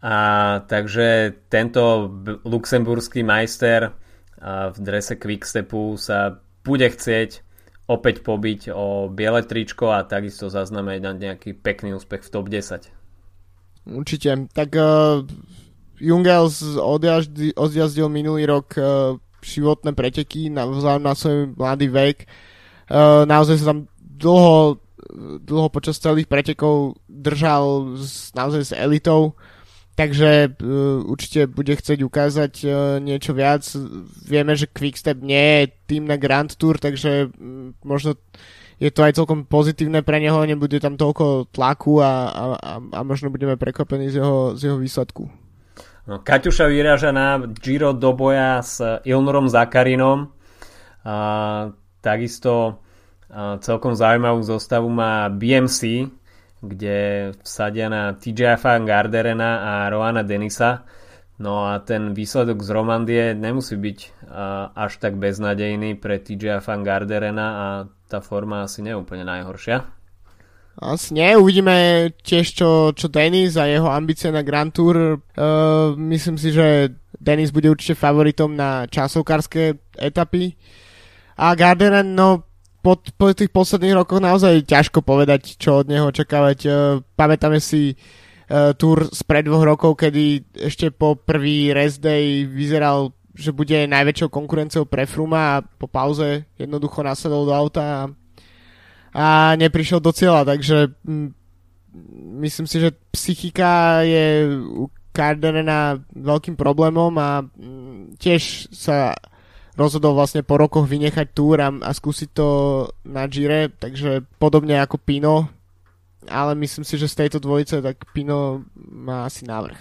A takže tento luxemburský majster v drese Quickstepu sa bude chcieť opäť pobiť o biele tričko a takisto zaznamenať nejaký pekný úspech v top desať. Určite. Tak uh, Jungels odjazdil, odjazdil minulý rok uh, životné preteky na, na svoj mladý vek. Uh, naozaj sa tam dlho, dlho počas celých pretekov držal s, naozaj s elitou. Takže uh, určite bude chcieť ukázať uh, niečo viac. Vieme, že Quickstep nie je tým na Grand Tour, takže um, možno je to aj celkom pozitívne pre neho, nebude tam toľko tlaku a, a, a možno budeme prekvapení z jeho, z jeho výsledku. No, Kaťuša vyráža na Giro do boja s Ilnurom Zakarinom. Uh, takisto uh, celkom zaujímavú zostavu má bé em cé, kde vsadia na Tejaja van Garderena a Roana Denisa. No a ten výsledok z Romandie nemusí byť až tak beznadejný pre Teja van Garderena a tá forma asi nie je úplne najhoršia. Asi nie, uvidíme tiež čo, čo Dennis a jeho ambície na Grand Tour. Uh, myslím si, že Dennis bude určite favoritom na časovkárske etapy. A Garderen, no po, po tých posledných rokoch naozaj ťažko povedať, čo od neho očakávať. Uh, pamätáme si Uh, Tour spred dvoch rokov, kedy ešte po prvý rest day vyzeral, že bude najväčšou konkurenciou pre Frooma a po pauze jednoducho nasadol do auta a, a neprišiel do cieľa, takže m- myslím si, že psychika je u Garderena veľkým problémom a m- tiež sa rozhodol vlastne po rokoch vynechať Tour a, a skúsiť to na Gire, takže podobne ako Pino. Ale myslím si, že z tejto dvojice tak Pino má asi návrh.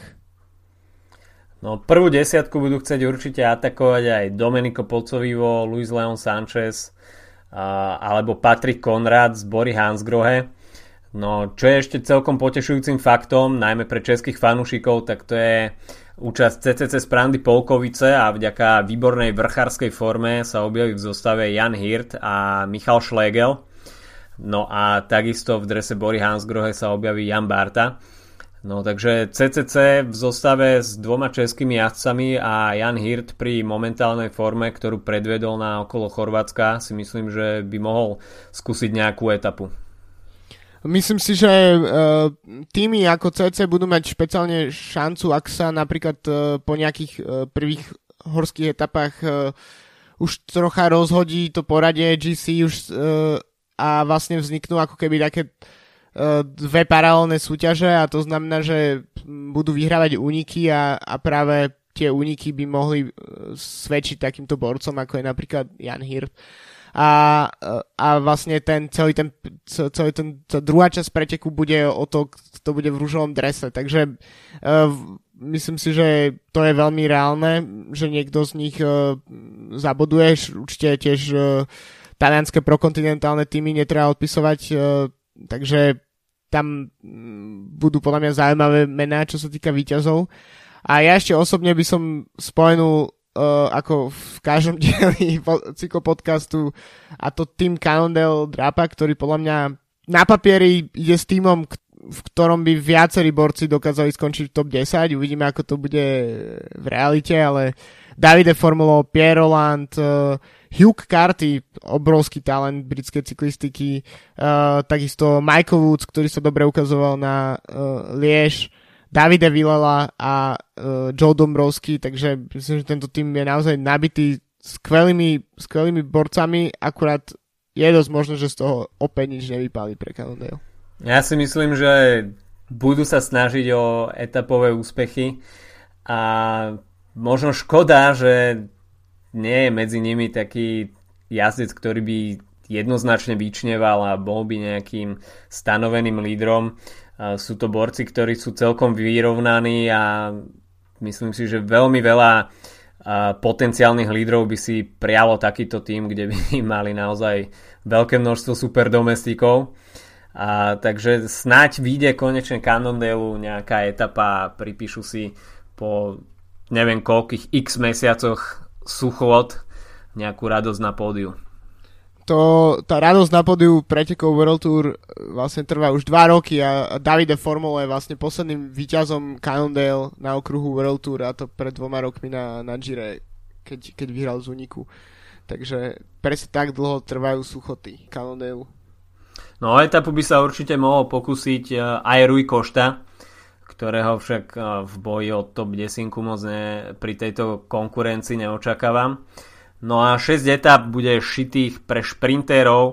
No, prvú desiatku budú chcieť určite atakovať aj Domenico Pozzovivo, Luis Leon Sanchez uh, alebo Patrick Konrad z Bory Hansgrohe. No, čo je ešte celkom potešujúcim faktom, najmä pre českých fanúšikov, tak to je účasť cé cé cé Sprandy Polkovice a vďaka výbornej vrchárskej forme sa objaví v zostave Jan Hirt a Michal Schlegel. No a takisto v drese Bory Hansgrohe sa objaví Jan Barta. No takže cé cé cé v zostave s dvoma českými jazdcami a Jan Hirt pri momentálnej forme, ktorú predvedol na okolo Chorvátska, si myslím, že by mohol skúsiť nejakú etapu. Myslím si, že e, týmy ako cé cé budú mať špeciálne šancu, ak sa napríklad e, po nejakých e, prvých horských etapách e, už trocha rozhodí to poradie gé cé už... E, a vlastne vzniknú ako keby také uh, dve paralelné súťaže a to znamená, že budú vyhrávať úniky a, a práve tie úniky by mohli uh, svedčiť takýmto borcom, ako je napríklad Jan Hirt. A, uh, a vlastne ten celý ten, celý ten tá druhá časť preteku bude o to, kto bude v ružovom drese. Takže uh, myslím si, že to je veľmi reálne, že niekto z nich uh, zaboduje. Určite tiež... Uh, talianské prokontinentálne týmy netreba odpisovať, e, takže tam budú podľa mňa zaujímavé mená, čo sa týka víťazov. A ja ešte osobne by som spomenul, e, ako v každom dieli cyklopodcastu, a to Team Cannondale Drapa, ktorý podľa mňa na papieri ide s týmom, v ktorom by viacerí borci dokázali skončiť v top desať. Uvidíme, ako to bude v realite, ale Davide Formulo, Pierre Roland, e, Hugh Carty, obrovský talent britskej cyklistiky, uh, takisto Michael Woods, ktorý sa dobre ukazoval na uh, Liež, Davide Villela a uh, Joe Dombrowski, takže myslím, že tento tým je naozaj nabitý skvelými, skvelými borcami, akurát je dosť možné, že z toho opäť nič nevypálí pre Cannondale. Ja si myslím, že budú sa snažiť o etapové úspechy a možno škoda, že nie je medzi nimi taký jazdec, ktorý by jednoznačne vyčneval a bol by nejakým stanoveným lídrom. Sú to borci, ktorí sú celkom vyrovnaní a myslím si, že veľmi veľa potenciálnych lídrov by si prialo takýto tím, kde by mali naozaj veľké množstvo superdomestikov. A takže snáď vyjde konečne Cannondale nejaká etapa a pripíšu si po neviem koľkých x mesiacoch suchot nejakú radosť na pódiu. To, tá radosť na pódiu pretekov World Tour vlastne trvá už dva roky a Davide Formolo je vlastne posledným víťazom Cannondale na okruhu World Tour a to pred dvoma rokmi na, na Gire, keď, keď vyhral z úniku. Takže presne tak dlho trvajú suchoty Cannondale. No o etapu by sa určite mohol pokúsiť aj Rui Costa, ktorého však v boji o top desať moc ne, pri tejto konkurencii neočakávam. No a šesť etap bude šitých pre šprinterov,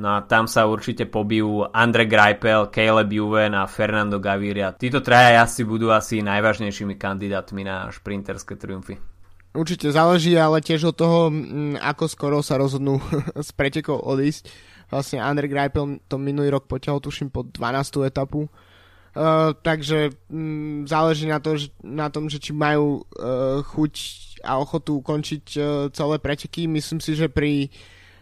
no a tam sa určite pobijú Andrej Grívko, Caleb Ewan a Fernando Gaviria. Títo traja jazdci budú asi najvážnejšími kandidátmi na šprinterské triumfy. Určite záleží, ale tiež od toho, ako skoro sa rozhodnú z pretekov odísť. Vlastne Andrej Grívko to minulý rok potiahol, tuším, po dvanástu etapu. Uh, takže um, záleží na, to, že, na tom, že či majú uh, chuť a ochotu ukončiť uh, celé preteky. Myslím si, že pri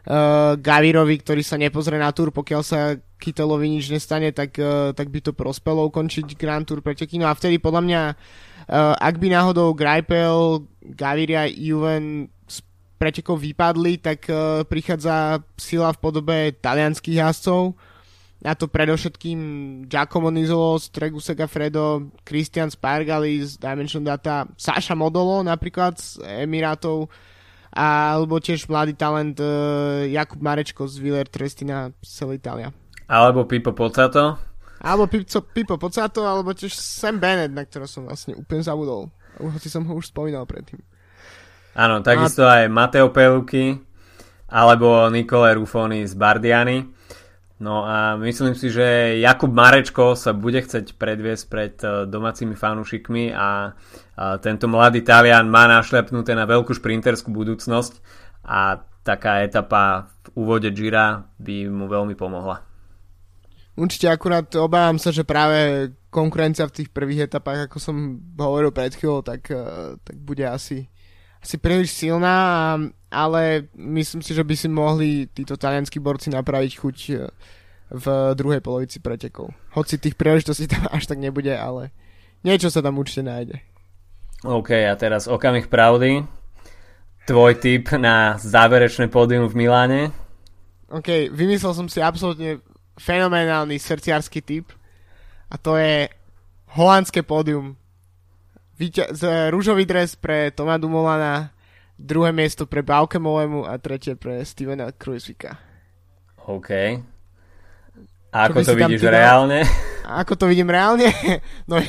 uh, Gavirovi, ktorý sa nepozrie na Tour, pokiaľ sa Kittelovi nič nestane, tak, uh, tak by to prospelo ukončiť Grand Tour preteky. No a vtedy podľa mňa, uh, ak by náhodou Greipel, Gaviria, Ewan z pretekov vypadli, tak uh, prichádza sila v podobe talianských jazdcov. Na to predovšetkým Giacomo Nizzolo, Trek Segafredo, Christian Spargali z Dimension Data, Saša Modolo napríklad z Emirátov, alebo tiež mladý talent uh, Jakub Marečko z Viller Trestina z celé Itália. Alebo Pippo Pozzato. Alebo Pipco, Pippo Pozzato, alebo tiež Sam Bennett, na ktorého som vlastne úplne zabudol. Hoci som ho už spomínal predtým. Áno, takisto A... aj Matteo Pelucchi, alebo Nicole Ruffoni z Bardiani. No a myslím si, že Jakub Marečko sa bude chcieť predviesť pred domácimi fanúšikmi a tento mladý Talian má našľapnuté na veľkú šprinterskú budúcnosť a taká etapa v úvode Gira by mu veľmi pomohla. Určite, akurát obávam sa, že práve konkurencia v tých prvých etapách, ako som hovoril pred chvíľou, tak, tak bude asi, asi príliš silná, ale myslím si, že by si mohli títo talianskí borci napraviť chuť v druhej polovici pretekov. Hoci tých príležitostí tam až tak nebude, ale niečo sa tam určite nájde. OK, a teraz okamih pravdy. Tvoj tip na záverečné pódium v Miláne? OK, vymyslel som si absolútne fenomenálny srdciarsky typ a to je holandské pódium. Víťa- z, rúžový dres pre Toma Dumoulina, druhé miesto pre Baukemovemu a tretie pre Stevena Kruijswijka. OK. A ako to vidíš týdal? Reálne? A ako to vidím reálne? No,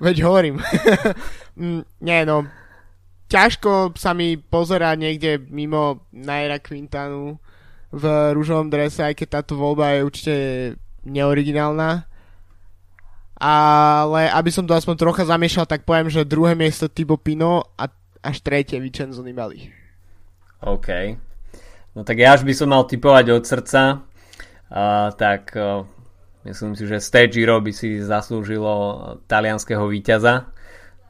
veď hovorím. Nie, no. Ťažko sa mi pozerá niekde mimo Naira Quintanu v rúžovom drese, aj keď táto voľba je určite neoriginálna. Ale aby som to aspoň trocha zamiešal, tak poviem, že druhé miesto Thibaut Pinot a až tretie Vincenzo Nibali. OK. No tak ja až by som mal tipovať od srdca, uh, tak uh, myslím si, že z tej Giro by si zaslúžilo talianského víťaza,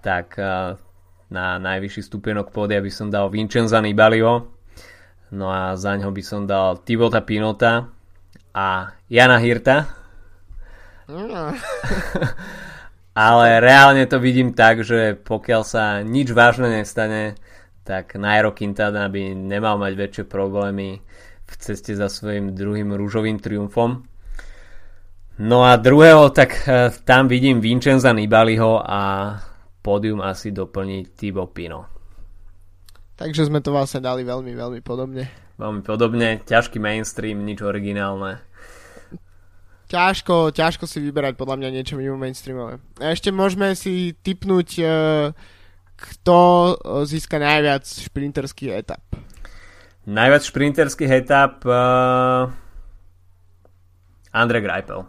tak uh, na najvyšší stupienok pódia by som dal Vincenza Nibaliho. No a zaňho by som dal Thibauta Pinota a Jana Hirta. No. Ale reálne to vidím tak, že pokiaľ sa nič vážne nestane, tak Nairo Quintana by nemal mať väčšie problémy v ceste za svojím druhým rúžovým triumfom. No a druhého, tak tam vidím Vincenza Nibaliho a pódium asi doplní Thibaut Pinot. Takže sme to vlastne dali veľmi, veľmi podobne. Veľmi podobne, ťažký mainstream, nič originálne. Ťažko, ťažko si vyberať podľa mňa niečo mimo mainstreamové. A ešte môžeme si tipnúť, kto získa najviac šprinterských etap. Najviac šprinterských etap uh... Andrej Greipel.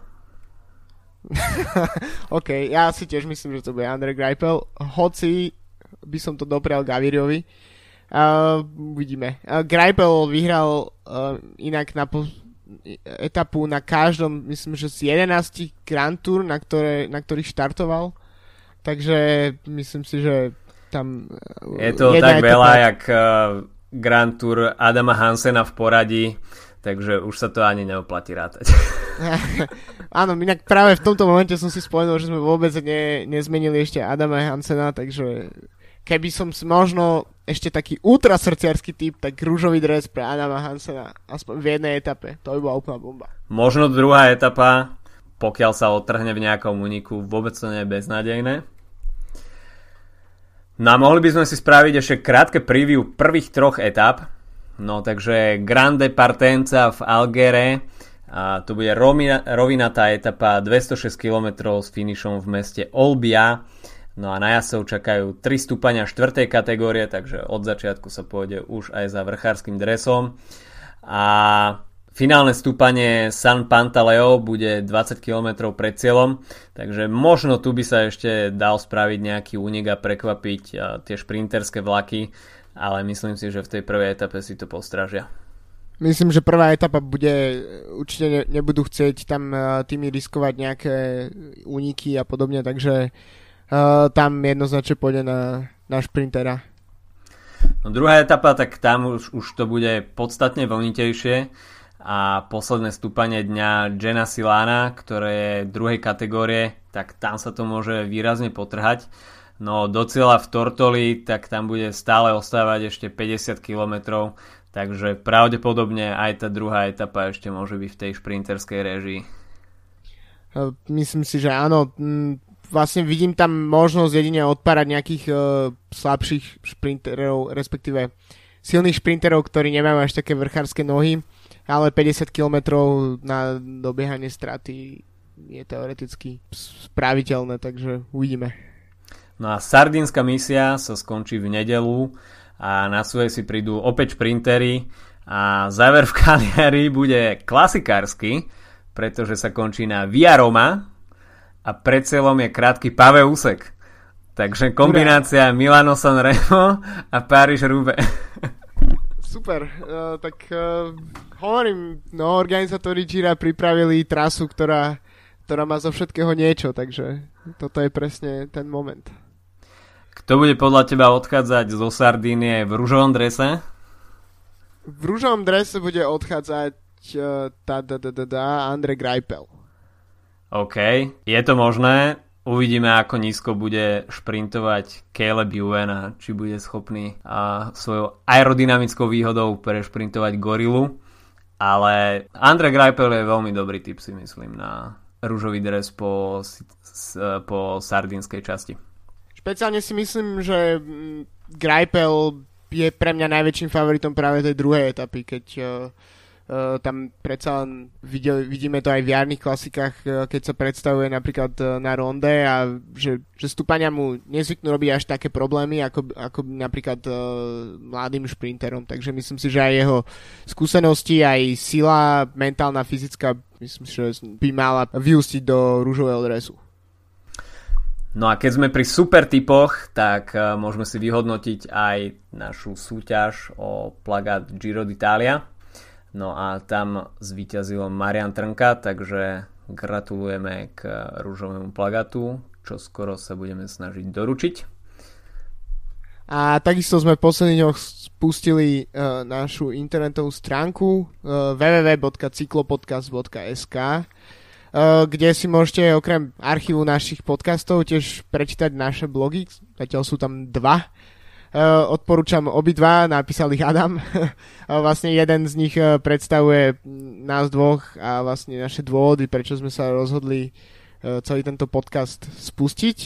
OK, ja si tiež myslím, že to bude Andrej Greipel, hoci by som to doprial Gaviriovi. Uh, uvidíme. Uh, Greipel vyhral uh, inak na po- etapu na každom, myslím, že z jedenástich Grand Tour, na, ktoré, na ktorých štartoval. Takže myslím si, že tam... Uh, je to tak etapa... veľa, jak uh, Grand Tour Adama Hansena v poradí, takže už sa to ani neoplatí rátať. Áno, inak práve v tomto momente som si spomenul, že sme vôbec ne, nezmenili ešte Adama Hansena, takže... Keby som si možno ešte taký ultrasrdciarsky typ, tak rúžový dres pre Adama Hansena aspoň v jednej etape. To by bola úplná bomba. Možno druhá etapa, pokiaľ sa odtrhne v nejakom úniku, vôbec to nie je beznádejné. No a mohli by sme si spraviť ešte krátke preview prvých troch etap. No takže Grande Partenza v Alghére. A to bude rovina, rovina tá etapa dvestošesť kilometrov s finišom v meste Olbia. No a na jazdcov čakajú tri stúpania štvrtej kategórie, takže od začiatku sa pôjde už aj za vrchárskym dresom. A finálne stúpanie San Pantaleo bude dvadsať kilometrov pred cieľom, takže možno tu by sa ešte dal spraviť nejaký únik a prekvapiť tie šprinterské vlaky, ale myslím si, že v tej prvej etape si to postražia. Myslím, že prvá etapa bude, určite nebudú chcieť tam tými riskovať nejaké úniky a podobne, takže Uh, tam jednoznačne pôjde na, na šprintera. No, druhá etapa, tak tam už, už to bude podstatne voľnitejšie a posledné stúpanie dňa Gena Silána, ktoré je druhej kategórie, tak tam sa to môže výrazne potrhať. No do cieľa v Tortoli, tak tam bude stále ostávať ešte päťdesiat kilometrov, takže pravdepodobne aj tá druhá etapa ešte môže byť v tej šprinterskej réžii. Myslím si, že áno. Vlastne vidím tam možnosť jedine odpárať nejakých uh, slabších šprinterov, respektíve silných šprinterov, ktorí nemajú až také vrchárske nohy, ale päťdesiat kilometrov na dobiehanie straty je teoreticky správiteľné, takže uvidíme. No a sardínska misia sa skončí v nedeľu a na svoje si prídu opäť šprintery a záver v Cagliari bude klasikársky, pretože sa končí na Via Roma a pred cieľom je krátky pavé úsek. Takže kombinácia Milano Sanremo a Paríž-Roubaix. Super, uh, tak uh, hovorím, no organizátori Gira pripravili trasu, ktorá, ktorá má zo všetkého niečo, takže toto je presne ten moment. Kto bude podľa teba odchádzať zo Sardínie v ružovom drese? V ružovom drese bude odchádzať uh, tá, da, da, da, da, Andrej Grívko. OK, je to možné. Uvidíme, ako nízko bude šprintovať Caleb Ewan a či bude schopný a svojou aerodynamickou výhodou prešprintovať gorilu. Ale Andrej Grívko je veľmi dobrý tip, si myslím, na ružový dres po, po sardínskej časti. Špeciálne si myslím, že Grívko je pre mňa najväčším favoritom práve tej druhej etapy, keď Uh, tam predsa len videl, vidíme to aj v jarných klasikách, uh, keď sa predstavuje napríklad uh, na Ronde a že, že stúpania mu nezvyknú robiť až také problémy ako, ako napríklad uh, mladým šprinterom, takže myslím si, že aj jeho skúsenosti, aj sila mentálna, fyzická, myslím si, že by mala vyústiť do rúžového dresu. No a keď sme pri super tipoch, tak uh, môžeme si vyhodnotiť aj našu súťaž o plagát Giro d'Italia. No a tam zvíťazil Marian Trnka, takže gratulujeme k rúžovému plagátu, čo skoro sa budeme snažiť doručiť. A takisto sme v posledných dňoch spustili uh, našu internetovú stránku uh, w w w bodka cyklopodcast bodka s k, uh, kde si môžete okrem archívu našich podcastov tiež prečítať naše blogy, zatiaľ sú tam dva. Uh, odporúčam obidva, napísal ich Adam. Vlastne jeden z nich predstavuje nás dvoch a vlastne naše dôvody, prečo sme sa rozhodli uh, celý tento podcast spustiť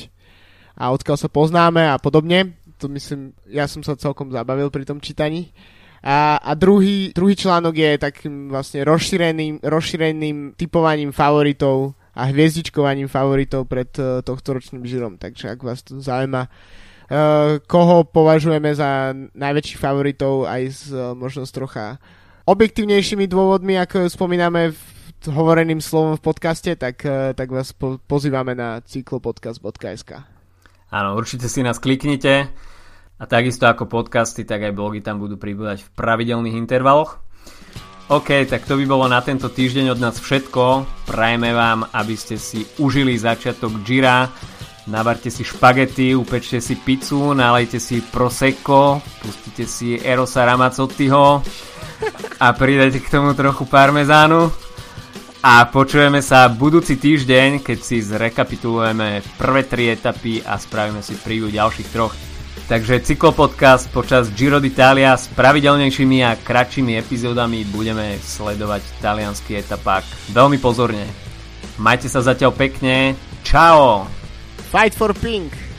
a odkiaľ sa poznáme a podobne. To myslím, ja som sa celkom zabavil pri tom čítaní. A, a druhý, druhý článok je takým vlastne rozšíreným, rozšíreným typovaním favoritov a hviezdičkovaním favoritov pred uh, tohtoročným Žirom. Takže ak vás to zaujíma, Uh, koho považujeme za najväčších favoritov aj s uh, možnosť trocha objektívnejšími dôvodmi, ako spomíname v hovoreným slovom v podcaste, tak, uh, tak vás po- pozývame na cyklopodcast bodka s k. Áno, určite si nás kliknite a takisto ako podcasty, tak aj blogy tam budú pribúdať v pravidelných intervaloch. OK, tak to by bolo na tento týždeň od nás všetko. Prajeme vám, aby ste si užili začiatok Gira. Navarte si špagety, upečte si pizzu, nalejte si prosecco, pustite si Erosa Ramazzottiho a pridajte k tomu trochu parmezánu a počujeme sa budúci týždeň, keď si zrekapitulujeme prvé tri etapy a spravíme si preview ďalších troch. Takže cyklopodcast počas Giro d'Italia s pravidelnejšími a kratšími epizódami budeme sledovať taliansky etapák veľmi pozorne. Majte sa zatiaľ pekne. Čau! Fight for pink!